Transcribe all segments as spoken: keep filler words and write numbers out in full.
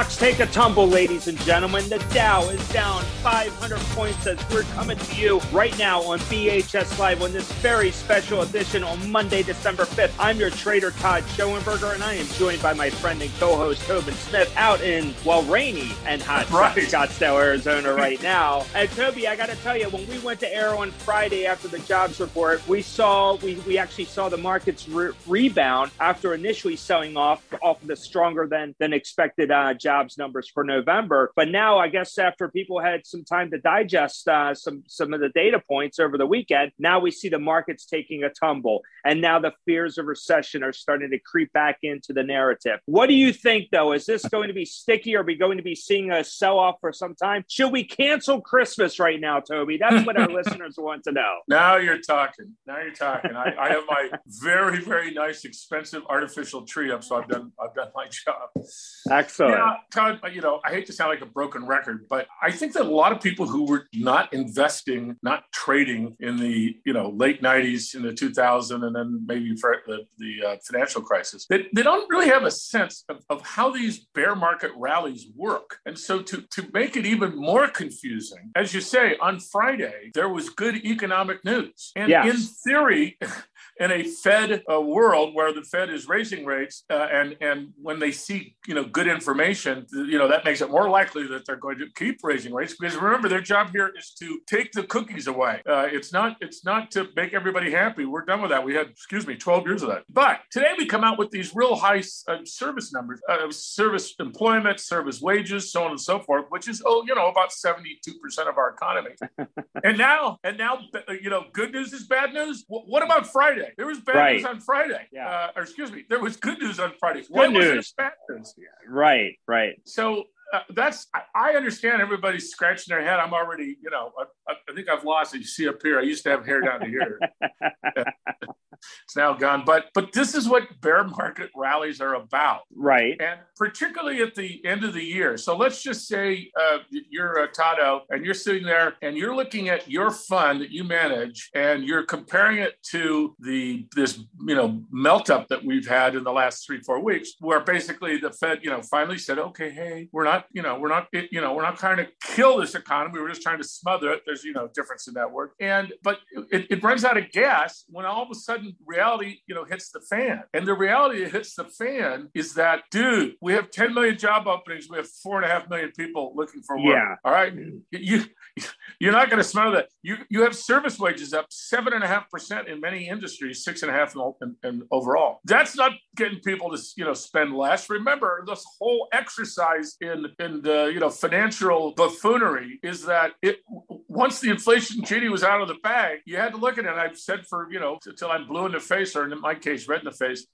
stocks take a tumble, ladies and gentlemen. The Dow is down five hundred points as we're coming to you right now on B H S Live on this very special edition on Monday, December fifth. I'm your trader, Todd Schoenberger, and I am joined by my friend and co-host, Tobin Smith, out in, well, rainy and hot right. Scottsdale, Arizona right now. And, Toby, I got to tell you, when we went to air on Friday after the jobs report, we saw, we, we actually saw the markets re rebound after initially selling off off the stronger than, than expected uh, jobs numbers for November. But now, I guess after people had some time to digest uh, some, some of the data points over the weekend, now we see the markets taking a tumble. And now the fears of recession are starting to creep back into the narrative. What do you think, though? Is this going to be sticky? Are we going to be seeing a sell-off for some time? Should we cancel Christmas right now, Toby? That's what our listeners want to know. Now you're talking. Now you're talking. I, I have my very, very nice, expensive artificial tree up, so I've done, I've done my job. Excellent. Yeah, Todd, you know, I hate to sound like a broken record, but I think that a lot of people who were not investing, not trading in the, you know, late nineties, in the two thousands, and then maybe for the, the uh, financial crisis, they, they don't really have a sense of, of how these bear market rallies work. And so to, to make it even more confusing, as you say, on Friday, there was good economic news. And yes. in theory... in a Fed uh, world where the Fed is raising rates, uh, and and when they see you know good information, you know that makes it more likely that they're going to keep raising rates, because remember, their job here is to take the cookies away. Uh, it's not it's not to make everybody happy. We're done with that. We had excuse me twelve years of that. But today we come out with these real high uh, service numbers, uh, service employment, service wages, so on and so forth, which is oh you know about seventy two percent of our economy. and now and now you know good news is bad news. W what about Friday? There was bad right. news on Friday. Yeah. Uh, or excuse me, there was good news on Friday. Good Why news. Wasn't it bad news? Right, right. So uh, that's, I, I understand everybody's scratching their head. I'm already, you know, I, I think I've lost it. You see up here, I used to have hair down to here. It's now gone. But but this is what bear market rallies are about. Right. And particularly at the end of the year. So let's just say uh, you're uh, Tado, and you're sitting there and you're looking at your fund that you manage, and you're comparing it to the this, you know, melt up that we've had in the last three, four weeks, where basically the Fed, you know, finally said, okay, hey, we're not, you know, we're not, you know, we're not trying to kill this economy. We're just trying to smother it. There's, you know, difference in that word. And but it, it runs out of gas when all of a sudden reality, you know, hits the fan. And the reality that hits the fan is that, dude, we have ten million job openings. We have four and a half million people looking for work. Yeah. All right. You, you're not going to smell that. You, you have service wages up seven and a half percent in many industries, six and a half and, and overall. That's not getting people to, you know, spend less. Remember, this whole exercise in, in the, you know, financial buffoonery is that it, once the inflation genie was out of the bag, you had to look at it. I've said for, you know, until I'm blue in the face, or in my case, red in the face,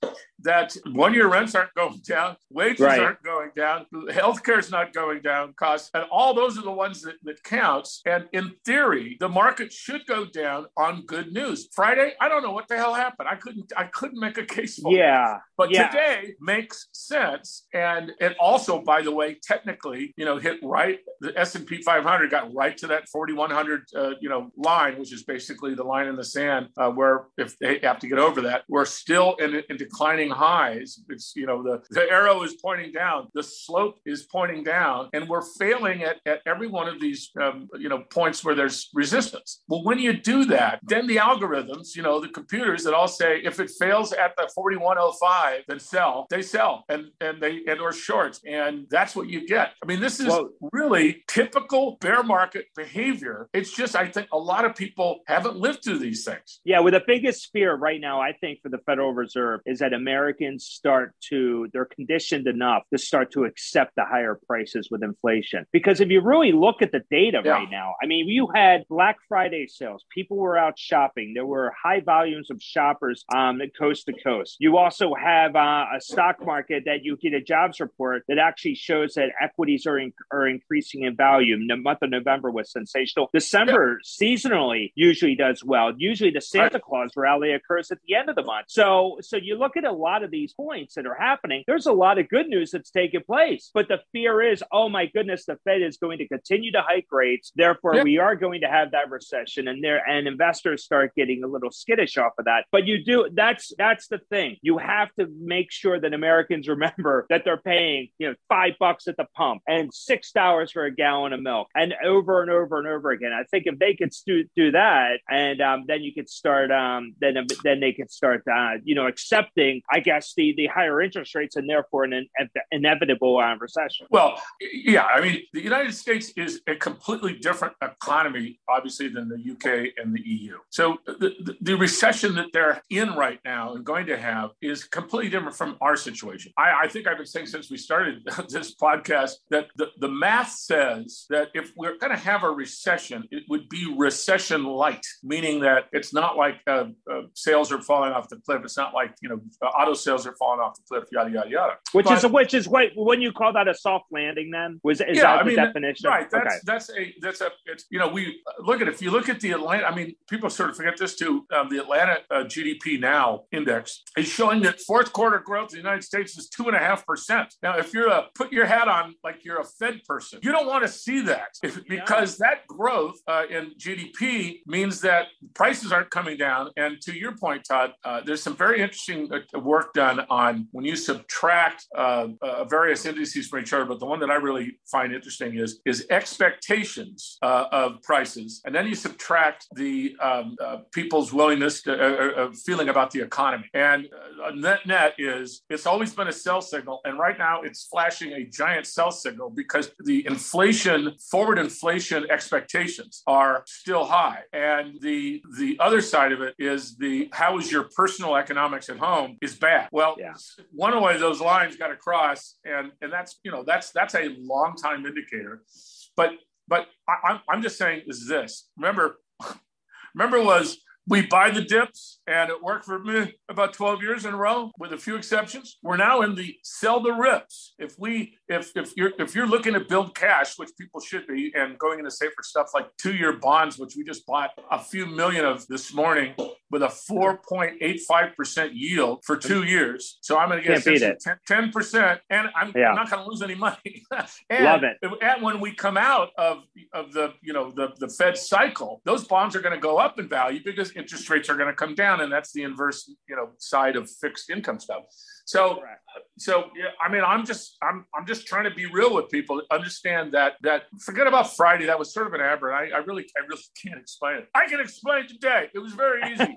that one-year rents aren't going down, wages right. aren't going down, healthcare is not going down, costs, and all those are the ones that, that counts. And in theory, the market should go down on good news. Friday, I don't know what the hell happened. I couldn't, I couldn't make a case for yeah. it. But yeah. today makes sense, and it also, by the way, technically, you know, hit right. The S and P five hundred got right to that forty-one hundred, uh, you know, line, which is basically the line in the sand uh, where if they have to get over that. We're still in, in declining highs. It's, you know, the, the arrow is pointing down. The slope is pointing down. And we're failing at, at every one of these, um, you know, points where there's resistance. Well, when you do that, then the algorithms, you know, the computers that all say, if it fails at the forty-one oh five, then sell, they sell and, and they, and or shorts. And that's what you get. I mean, this is Whoa. really typical bear market behavior. It's just, I think a lot of people haven't lived through these things. Yeah. With the biggest fear right now, I think, for the Federal Reserve is that Americans start to, they're conditioned enough to start to accept the higher prices with inflation. Because if you really look at the data yeah. right now, I mean, you had Black Friday sales. People were out shopping. There were high volumes of shoppers um, coast to coast. You also have uh, a stock market that you get a jobs report that actually shows that equities are, in, are increasing in value. The month of November was sensational. So December yeah. seasonally usually does well. Usually the Santa right. Claus rally occurs at the end of the month. So, so you look at a lot of these points that are happening. There's a lot of good news that's taking place, but the fear is, oh my goodness, the Fed is going to continue to hike rates. Therefore, yeah. we are going to have that recession, and there and investors start getting a little skittish off of that. But you do that's that's the thing. You have to make sure that Americans remember that they're paying, you know, five bucks at the pump and six dollars for a gallon of milk, and over and over and over again. I think if they could do, do that, and um, then you could start, um, then then they could start, uh, you know, accepting, I guess, the the higher interest rates, and therefore an in- inevitable uh, recession. Well, yeah, I mean, the United States is a completely different economy, obviously, than the U K and the E U. So the, the, the recession that they're in right now and going to have is completely different from our situation. I, I think I've been saying since we started this podcast that the, the math says that if we're going to have a recession, it would be recession light, meaning that it's not like uh, uh, sales are falling off the cliff. It's not like, you know, auto sales are falling off the cliff, yada, yada, yada. Which but, is, which is what, wouldn't you call that a soft landing then? Was Is yeah, that I the mean, definition? Right. That's, okay. that's a, that's a, it's, you know, we look at, if you look at the Atlanta, I mean, people sort of forget this too. Um, the Atlanta uh, G D P Now index is showing that fourth quarter growth in the United States is two and a half percent. Now, if you're a, put your hat on like you're a Fed person, you don't want to see that if, because yeah. that growth uh, in G D P means that prices aren't coming down. And to your point, Todd, uh, there's some very interesting uh, work done on when you subtract uh, uh, various indices from each other, but the one that I really find interesting is, is expectations uh, of prices. And then you subtract the um, uh, people's willingness to uh, uh, feeling about the economy. And uh, net net is, it's always been a sell signal. And right now it's flashing a giant sell signal because the inflation, forward inflation expectations are still high. And the the other side of it is the, how is your personal economics at home is bad. Well, yeah. one of those lines got to cross. And, and that's, you know, that's, that's a long time indicator. But, but I, I'm, I'm just saying is this, remember, remember was, we buy the dips, and it worked for me about twelve years in a row, with a few exceptions. We're now in the sell the rips. If we, if if you're if you're looking to build cash, which people should be, and going into safer stuff like two-year bonds, which we just bought a few million of this morning, with a four point eight five percent yield for two years. So I'm going to get ten percent, and I'm, yeah. I'm not going to lose any money. and, Love it. And when we come out of of the you know the the Fed cycle, those bonds are going to go up in value because interest rates are going to come down, and that's the inverse, you know, side of fixed income stuff. So, Correct. so yeah, I mean, I'm just, I'm, I'm just trying to be real with people. Understand that, that forget about Friday. That was sort of an aberration. I, I really, I really can't explain it. I can explain today. It was very easy.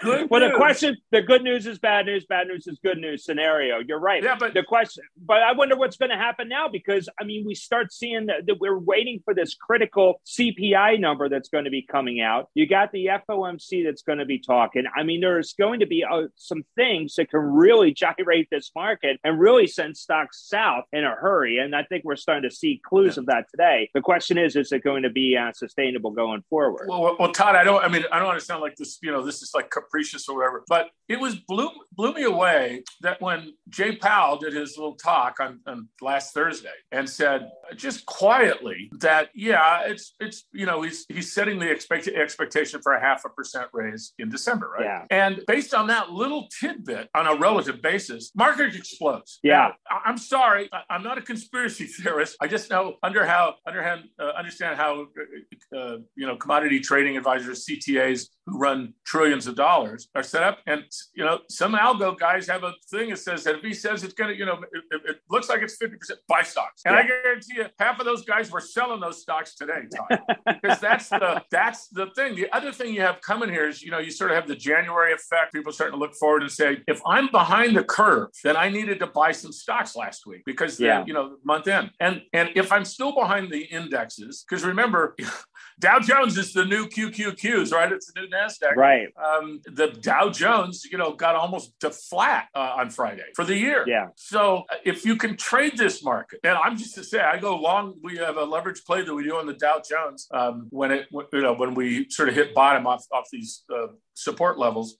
Good well, news. the question, the good news is bad news, bad news is good news scenario. You're right. Yeah, but the question, but I wonder what's going to happen now, because I mean, we start seeing that, that we're waiting for this critical C P I number that's going to be coming out. You got the F O M C that's going to be talking. I mean, there's going to be uh, some things that can really gyrate this market and really send stocks south in a hurry. And I think we're starting to see clues yeah. of that today. The question is, is it going to be uh, sustainable going forward? Well, well, Todd, I don't, I mean, I don't want to sound like this, you know, this is like capricious or whatever, but it was blew blew me away that when Jay Powell did his little talk on, on last Thursday and said just quietly that yeah it's it's you know he's he's setting the expect expectation for a half a percent raise in December, right? Yeah. And based on that little tidbit on a relative basis, market explodes. Yeah. I, I'm sorry, I, I'm not a conspiracy theorist. I just know under how underhand uh, understand how uh, you know commodity trading advisors, C T As, who run trillions of dollars are set up, and you know some algo guys have a thing that says that if he says it's gonna, you know, it, it, it looks like it's fifty percent, buy stocks. And yeah. I guarantee you, half of those guys were selling those stocks today, Todd, because that's the that's the thing. The other thing you have coming here is, you know, you sort of have the January effect. People starting to look forward and say, if I'm behind the curve, then I needed to buy some stocks last week because yeah. the, you know month end, and and if I'm still behind the indexes, because remember, Dow Jones is the new Q Q Qs, right? It's the new NASDAQ, right? Um, the Dow Jones, you know, got almost to flat uh, on Friday for the year. Yeah. So if you can trade this market, and I'm just to say, I go long. We have a leverage play that we do on the Dow Jones um, when it, you know, when we sort of hit bottom off off these uh, support levels.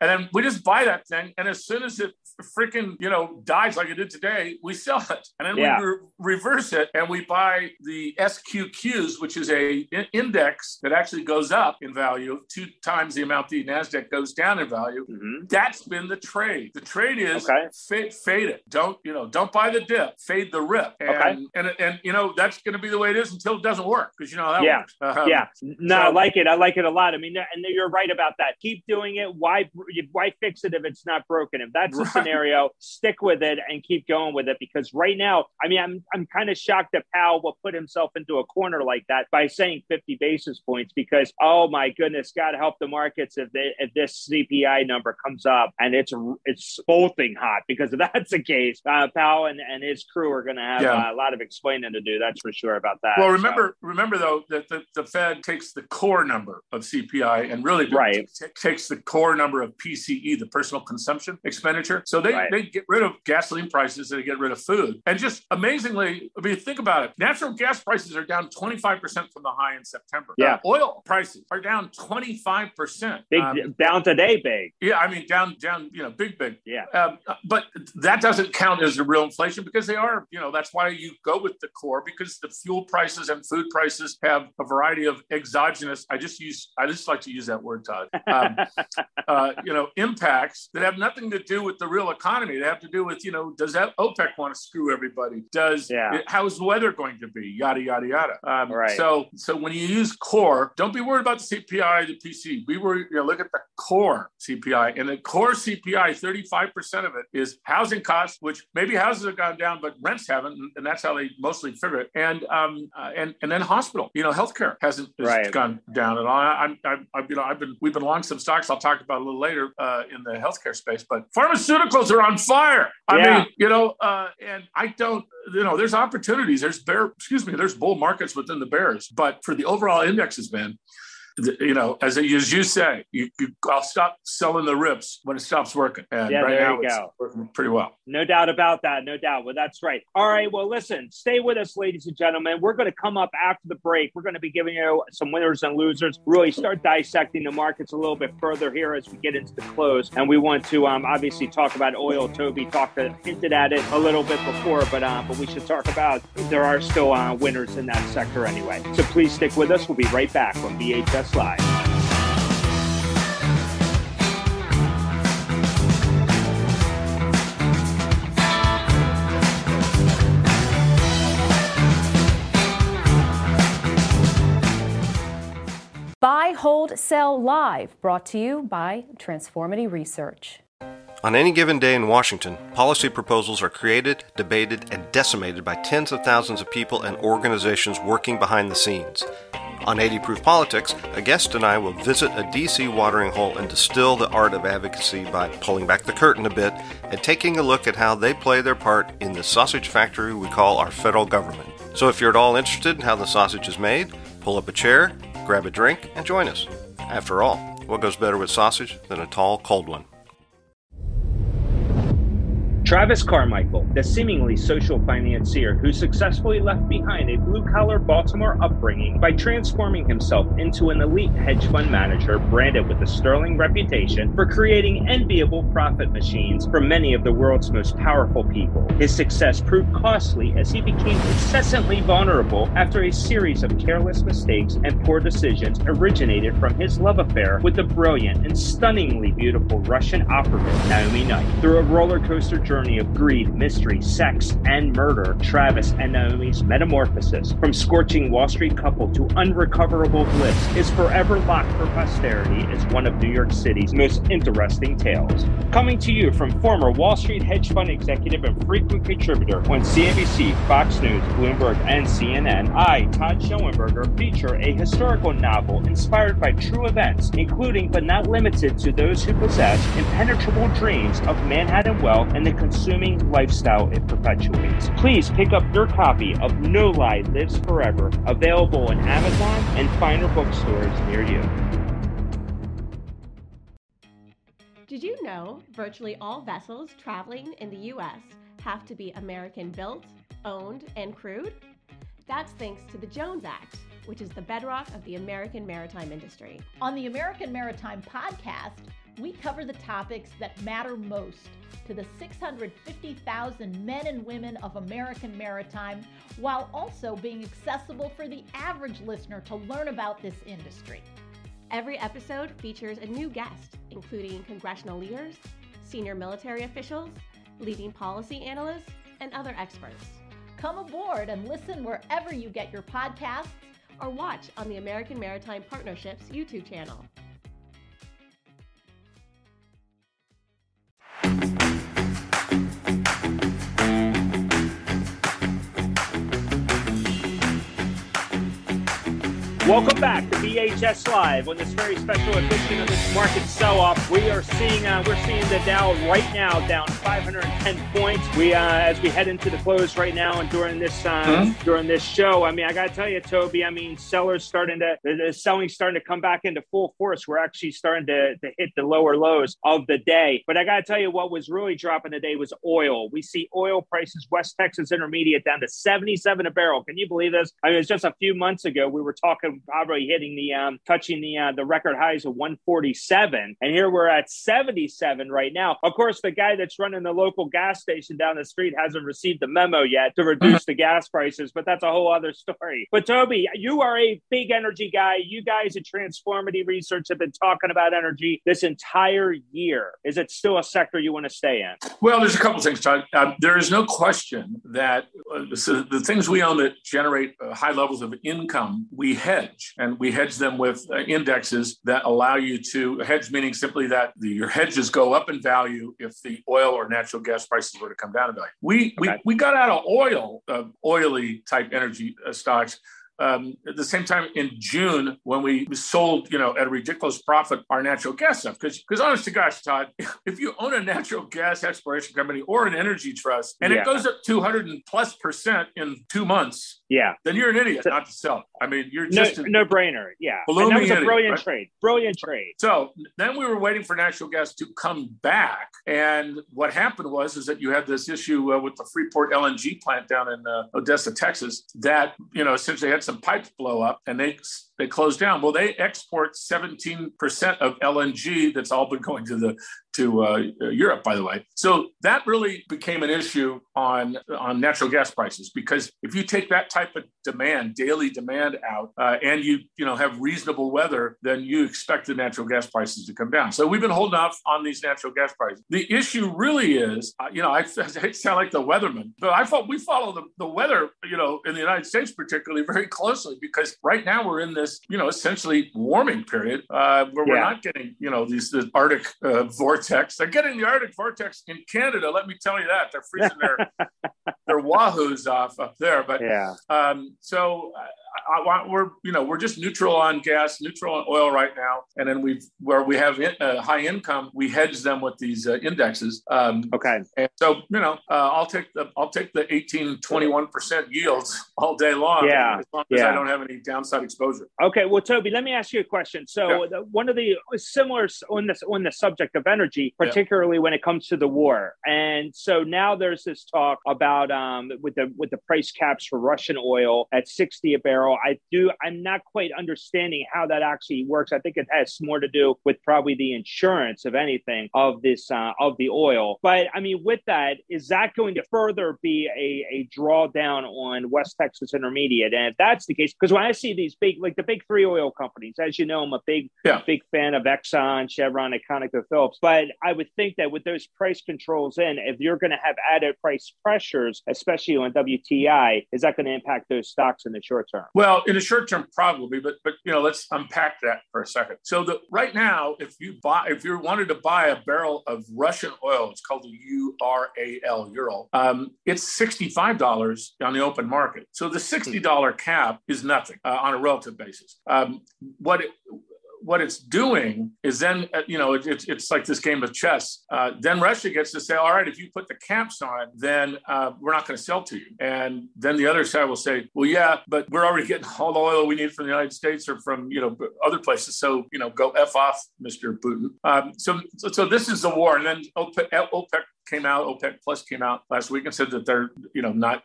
And then we just buy that thing. And as soon as it freaking, you know, dies like it did today, we sell it. And then yeah. we re reverse it and we buy the S Q Qs, which is a in index that actually goes up in value two times the amount the NASDAQ goes down in value. Mm-hmm. That's been the trade. The trade is okay. fade, fade it. Don't, you know, don't buy the dip, fade the rip. And, okay. and, and you know, that's going to be the way it is until it doesn't work, because you know how that yeah. works. Um, yeah. No, so, I like it. I like it a lot. I mean, and you're right about that. Keep doing it. Why, why fix it if it's not broken? If that's right. the scenario, stick with it and keep going with it. Because right now, I mean, I'm, I'm kind of shocked that Powell will put himself into a corner like that by saying fifty basis points, because, oh my goodness, God help the markets if, they, if this C P I number comes up and it's it's bolting hot, because if that's the case, uh, Powell and, and his crew are going to have yeah. uh, a lot of explaining to do. That's for sure about that. Well, remember, so. remember though, that the, the Fed takes the core number of C P I and really right. takes the core number of P C E, the personal consumption expenditure. So they, right. they get rid of gasoline prices and they get rid of food. And just amazingly, I mean, think about it. Natural gas prices are down twenty-five percent from the high in September. Yeah. Uh, oil prices are down twenty-five percent. Big, um, down today, big. Yeah, I mean, down, down, you know, big, big. Yeah. Um, but that doesn't count as the real inflation, because they are, you know, that's why you go with the core, because the fuel prices and food prices have a variety of exogenous, I just use, I just like to use that word, Todd, um, uh, you know, impacts that have nothing to do with the real economy. They have to do with, you know, does that OPEC want to screw everybody? Does, yeah. how's the weather going to be? Yada, yada, yada. Um, right. So, so when you use core, don't be worried about the C P I, the P C. We were, you know, look at the core C P I, and the core C P I, thirty-five percent of it is housing costs, which maybe houses have gone down, but rents haven't. And that's how they mostly figure it. And, um, uh, and, and then hospital, you know, healthcare hasn't right. gone down at all. I'm, I'm, I'm, you know, I've been, we've been long some stocks I'll talk about a little later uh, in the healthcare space, but pharmaceuticals are on fire. I yeah. mean, you know, uh, and I don't, you know, there's opportunities, there's bear, excuse me, there's bull markets within the bears, but for the overall indexes, man, you know, as, as you say, you, you, I'll stop selling the rips when it stops working. And yeah, right now it's working pretty well. No doubt about that. No doubt. Well, that's right. All right. Well, listen, stay with us, ladies and gentlemen. We're going to come up after the break. We're going to be giving you some winners and losers, really start dissecting the markets a little bit further here as we get into the close. And we want to um, obviously talk about oil. Toby talked to, hinted at it a little bit before, but, um, but we should talk about there are still uh, winners in that sector anyway. So please stick with us. We'll be right back on B H S Slide. Buy, Hold, Sell Live, brought to you by Transformity Research. On any given day in Washington, policy proposals are created, debated, and decimated by tens of thousands of people and organizations working behind the scenes. On eighty proof Politics, a guest and I will visit a D C watering hole and distill the art of advocacy by pulling back the curtain a bit and taking a look at how they play their part in the sausage factory we call our federal government. So if you're at all interested in how the sausage is made, pull up a chair, grab a drink, and join us. After all, what goes better with sausage than a tall, cold one? Travis Carmichael, the seemingly social financier who successfully left behind a blue-collar Baltimore upbringing by transforming himself into an elite hedge fund manager branded with a sterling reputation for creating enviable profit machines for many of the world's most powerful people. His success proved costly as he became incessantly vulnerable after a series of careless mistakes and poor decisions originated from his love affair with the brilliant and stunningly beautiful Russian operative Naomi Knight. Through a roller coaster journey Journey of greed, mystery, sex, and murder, Travis and Naomi's metamorphosis from scorching Wall Street couple to unrecoverable bliss is forever locked for posterity as one of New York City's most interesting tales. Coming to you from former Wall Street hedge fund executive and frequent contributor on C N B C, Fox News, Bloomberg, and C N N, I, Todd Schoenberger, feature a historical novel inspired by true events, including but not limited to those who possess impenetrable dreams of Manhattan wealth and the consuming lifestyle it perpetuates. Please pick up your copy of No Lie Lives Forever, available on Amazon and finer bookstores near you. Did you know virtually all vessels traveling in the U S have to be American built, owned, and crewed? That's thanks to the Jones Act, which is the bedrock of the American maritime industry. On the American Maritime Podcast, we cover the topics that matter most to the six hundred fifty thousand men and women of American Maritime, while also being accessible for the average listener to learn about this industry. Every episode features a new guest, including congressional leaders, senior military officials, leading policy analysts, and other experts. Come aboard and listen wherever you get your podcasts or watch on the American Maritime Partnership's YouTube channel. Welcome back to B H S Live on this very special edition of this market sell-off. We are seeing uh, we're seeing the Dow right now down five hundred ten points. We uh, as we head into the close right now and during this uh, huh? during this show. I mean, I gotta tell you, Toby. I mean, sellers starting to the selling starting to come back into full force. We're actually starting to, to hit the lower lows of the day. But I gotta tell you, what was really dropping today was oil. We see oil prices, West Texas Intermediate down to seventy-seven a barrel. Can you believe this? I mean, it's just a few months ago we were talking. Probably hitting the um, touching the uh, the record highs of one forty-seven, and here we're at seventy-seven right now. Of course, the guy that's running the local gas station down the street hasn't received the memo yet to reduce the gas prices, but that's a whole other story. But Toby, you are a big energy guy. You guys at Transformity Research have been talking about energy this entire year. Is it still a sector you want to stay in? Well, there's a couple things, Todd. Um, there is no question that uh, so the things we own that generate uh, high levels of income, we hedge. And we hedge them with uh, indexes that allow you to hedge, meaning simply that the, your hedges go up in value if the oil or natural gas prices were to come down in value. We okay. we, we got out of oil, uh, oily type energy uh, stocks. Um, at the same time, in June, when we sold, you know, at a ridiculous profit, our natural gas stuff, because because honest to gosh, Todd, if you own a natural gas exploration company or an energy trust, and yeah. it goes up two hundred plus percent in two months, yeah, then you're an idiot so, not to sell. I mean, you're just no, a no brainer. Yeah, and that was a brilliant idiot, right? trade, brilliant trade. So then we were waiting for natural gas to come back, and what happened was is that you had this issue uh, with the Freeport L N G plant down in uh, Odessa, Texas, that you know essentially had some pipes blow up and they they closed down. Well, they export seventeen percent of L N G that's all been going to the to uh, Europe, by the way. So that really became an issue on, on natural gas prices, because if you take that type of demand, daily demand out, uh, and you you know have reasonable weather, then you expect the natural gas prices to come down. So we've been holding off on these natural gas prices. The issue really is, uh, you know, I, I sound like the weatherman, but I thought we follow the, the weather, you know, in the United States particularly very closely, because right now we're in this This, you know, essentially warming period uh, where yeah. we're not getting, you know, these the Arctic uh, vortex. They're getting the Arctic vortex in Canada. Let me tell you that they're freezing their their wahoos off up there. But yeah. um, so. Uh, I want, we're, you know, we're just neutral on gas, neutral on oil right now. And then we've, where we have in, uh, high income, we hedge them with these uh, indexes. Um, okay. And so, you know, uh, I'll take the, I'll take the eighteen, twenty-one percent yields all day long. Yeah. As long as yeah. I don't have any downside exposure. Okay. Well, Toby, let me ask you a question. So yeah. the, one of the similar on this, on the subject of energy, particularly yeah. when it comes to the war. And so now there's this talk about um, with the, with the price caps for Russian oil at sixty a barrel. I do. I'm not quite understanding how that actually works. I think it has more to do with probably the insurance, if anything, of this uh, of the oil. But I mean, with that, is that going to further be a, a drawdown on West Texas Intermediate? And if that's the case, because when I see these big, like the big three oil companies, as you know, I'm a big, yeah. big fan of Exxon, Chevron, and ConocoPhillips. But I would think that with those price controls in, if you're going to have added price pressures, especially on W T I, is that going to impact those stocks in the short term? Well, in the short term, probably, but but you know, let's unpack that for a second. So the, right now, if you buy, if you wanted to buy a barrel of Russian oil, it's called the U R A L, Ural. Um, it's sixty-five dollars on the open market. So the sixty dollars cap is nothing uh, on a relative basis. Um, what it, What it's doing is then, you know, it, it, it's like this game of chess. Uh, then Russia gets to say, all right, if you put the caps on, then uh, we're not going to sell to you. And then the other side will say, well, yeah, but we're already getting all the oil we need from the United States or from, you know, other places. So, you know, go F off, Mister Putin. Um, so so this is the war. And then OPEC, OPEC came out, OPEC Plus came out last week and said that they're, you know, not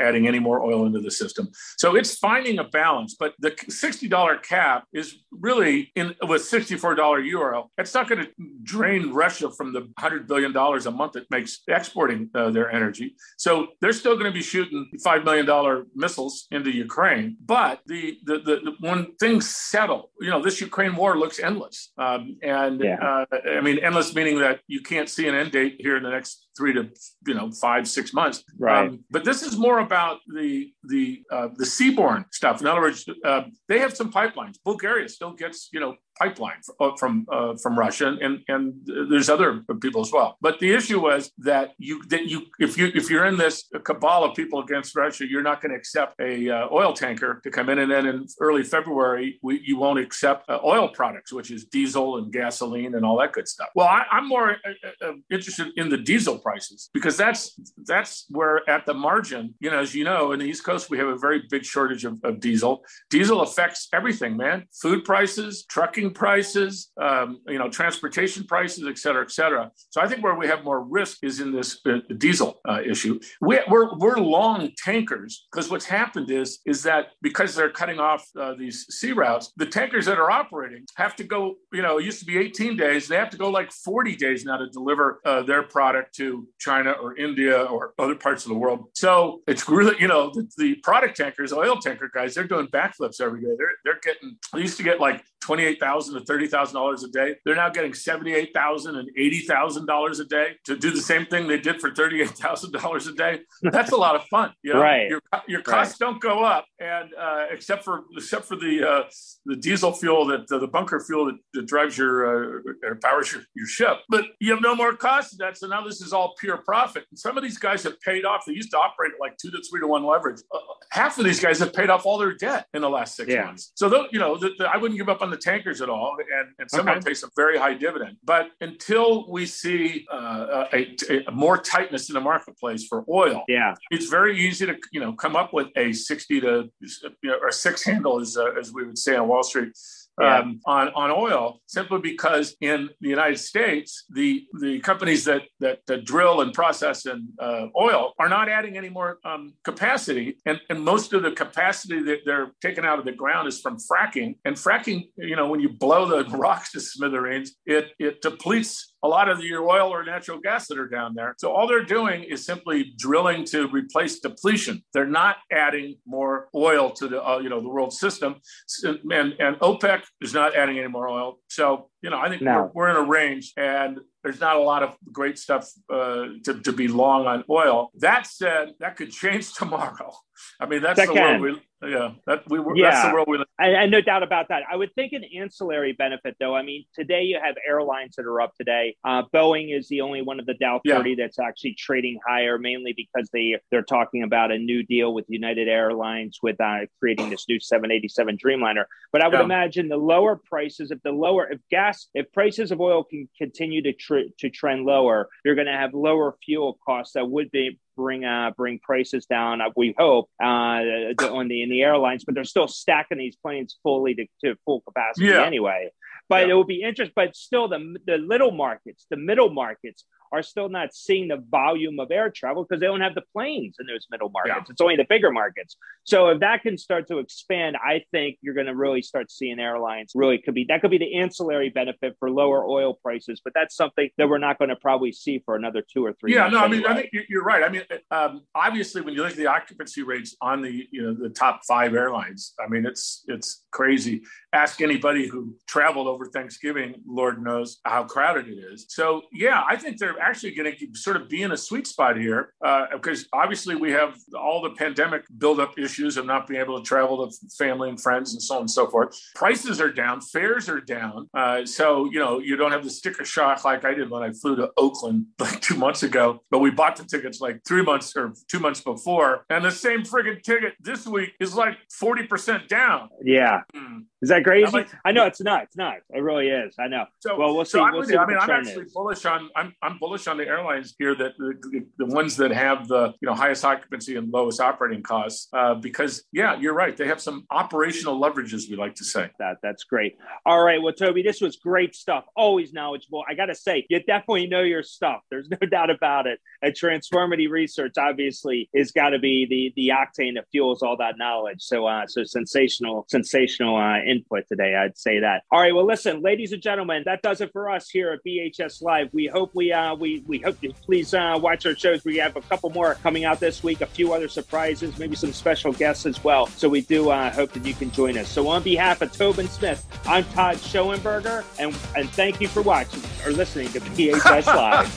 adding any more oil into the system. So it's finding a balance. But the sixty dollar cap is really, in with sixty-four dollar Ural, it's not going to drain Russia from the one hundred billion dollars a month it makes exporting uh, their energy. So they're still going to be shooting five million dollar missiles into Ukraine. But the, the, the, the when things settle, you know, this Ukraine war looks endless. Um, and yeah. uh, I mean, endless meaning that you can't see an end date here in the next three to, you know, five, six months. Right. Um, but this is more about the the uh, the seaborne stuff. In other words, uh, they have some pipelines. Bulgaria still gets, you know, pipeline from from, uh, from Russia, and and there's other people as well. But the issue was that you that you if you if you're in this cabal of people against Russia, you're not going to accept a uh, oil tanker to come in, and then in early February we, you won't accept uh, oil products, which is diesel and gasoline and all that good stuff. Well, I, I'm more uh, uh, interested in the diesel prices, because that's that's where at the margin, you know, as you know, in the East Coast we have a very big shortage of, of diesel. Diesel affects everything, man. Food prices, trucking prices, um, you know, transportation prices, et cetera, et cetera. So I think where we have more risk is in this uh, diesel uh, issue. We, we're we're long tankers, because what's happened is is that because they're cutting off uh, these sea routes, the tankers that are operating have to go. You know, it used to be eighteen days; they have to go like forty days now to deliver uh, their product to China or India or other parts of the world. So it's really, you know, the, the product tankers, oil tanker guys, they're doing backflips every day. They're they're getting. They used to get like twenty-eight thousand dollars to thirty thousand dollars a day. They're now getting seventy-eight thousand dollars and eighty thousand dollars a day to do the same thing they did for thirty-eight thousand dollars a day. That's a lot of fun. You know? Right. Your, your costs right. don't go up, and uh, except for except for the uh, the diesel fuel, that uh, the bunker fuel that, that drives your uh, or powers your, your ship. But you have no more costs of that. So now this is all pure profit. And some of these guys have paid off. They used to operate at like two to three to one leverage. Uh, half of these guys have paid off all their debt in the last six yeah. months. So th- you know, th- th- I wouldn't give up on the tankers at all, and, and someone okay. pays a very high dividend. But until we see uh, a, a more tightness in the marketplace for oil, yeah, it's very easy to, you know, come up with a sixty to, you know, or six handle, as uh, as we would say on Wall Street. Yeah. Um, on, on oil, simply because in the United States, the the companies that that, that drill and process and uh, oil are not adding any more um, capacity, and, and most of the capacity that they're taking out of the ground is from fracking. And fracking, you know, when you blow the rocks to smithereens, it it depletes a lot of your oil or natural gas that are down there. So all they're doing is simply drilling to replace depletion. They're not adding more oil to the uh, you know the world system, and and OPEC is not adding any more oil. So you know I think no. we're, we're in a range, and there's not a lot of great stuff uh, to, to be long on oil. That said, that could change tomorrow. I mean, that's that the can. world we, yeah, that we, yeah. that's the world we live in. I, I no doubt about that. I would think an ancillary benefit, though. I mean, today you have airlines that are up today. Uh, Boeing is the only one of the Dow thirty yeah. that's actually trading higher, mainly because they, they're talking about a new deal with United Airlines with uh, creating this new seven eighty-seven Dreamliner. But I would yeah. imagine the lower prices, if the lower, if gas, if prices of oil can continue to trade, to trend lower, you're going to have lower fuel costs that would be bring uh, bring prices down, we hope, uh, on the in the airlines, but they're still stacking these planes fully to, to full capacity yeah. anyway. But yeah. it will be interesting. But still, the the little markets, the middle markets, are still not seeing the volume of air travel because they don't have the planes in those middle markets. Yeah. It's only the bigger markets. So if that can start to expand, I think you're going to really start seeing airlines really could be, that could be the ancillary benefit for lower oil prices, but that's something that we're not going to probably see for another two or three yeah, months. Yeah, no, anyway. I mean, I think you're right. I mean, um, obviously when you look at the occupancy rates on the, you know, the top five airlines, I mean, it's, it's crazy. Ask anybody who traveled over Thanksgiving, Lord knows how crowded it is. So yeah, I think they're actually going to sort of be in a sweet spot here, uh, because obviously we have all the pandemic buildup issues of not being able to travel to family and friends and so on and so forth. Prices are down, fares are down. Uh, so, you know, you don't have the sticker shock like I did when I flew to Oakland like two months ago, but we bought the tickets like three months or two months before. And the same friggin' ticket this week is like forty percent down. Yeah. Mm. Is that it crazy? Like, I know it's not. It's not. It really is. I know. So, well, we'll see. So we'll see I mean, I'm actually is. bullish on. I'm I'm bullish on the airlines here, that the, the ones that have the you know highest occupancy and lowest operating costs, uh, because yeah, you're right. They have some operational leverage, as we like to say. That that's great. All right, well, Toby, this was great stuff. Always knowledgeable. I got to say, you definitely know your stuff. There's no doubt about it. At Transformity Research, obviously, is got to be the the octane that fuels all that knowledge. So uh, so sensational, sensational uh, input today. I'd say that. All right, well, listen, ladies and gentlemen, that does it for us here at B H S Live. We hope we uh we we hope you please uh, watch our shows. We have a couple more coming out this week, a few other surprises, maybe some special guests as well. So we do uh, hope that you can join us. So on behalf of Tobin Smith, I'm Todd Schoenberger, and and thank you for watching or listening to B H S Live.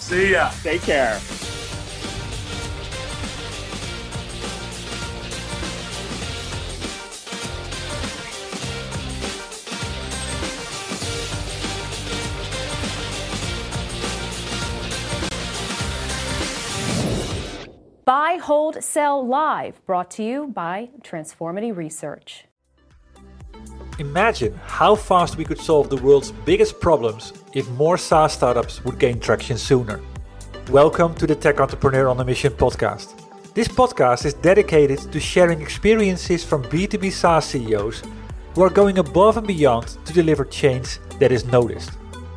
See ya. Take care. Buy, Hold, Sell Live, brought to you by Transformity Research. Imagine how fast we could solve the world's biggest problems if more SaaS startups would gain traction sooner. Welcome to the Tech Entrepreneur on a Mission podcast. This podcast is dedicated to sharing experiences from B two B SaaS C E Os who are going above and beyond to deliver change that is noticed.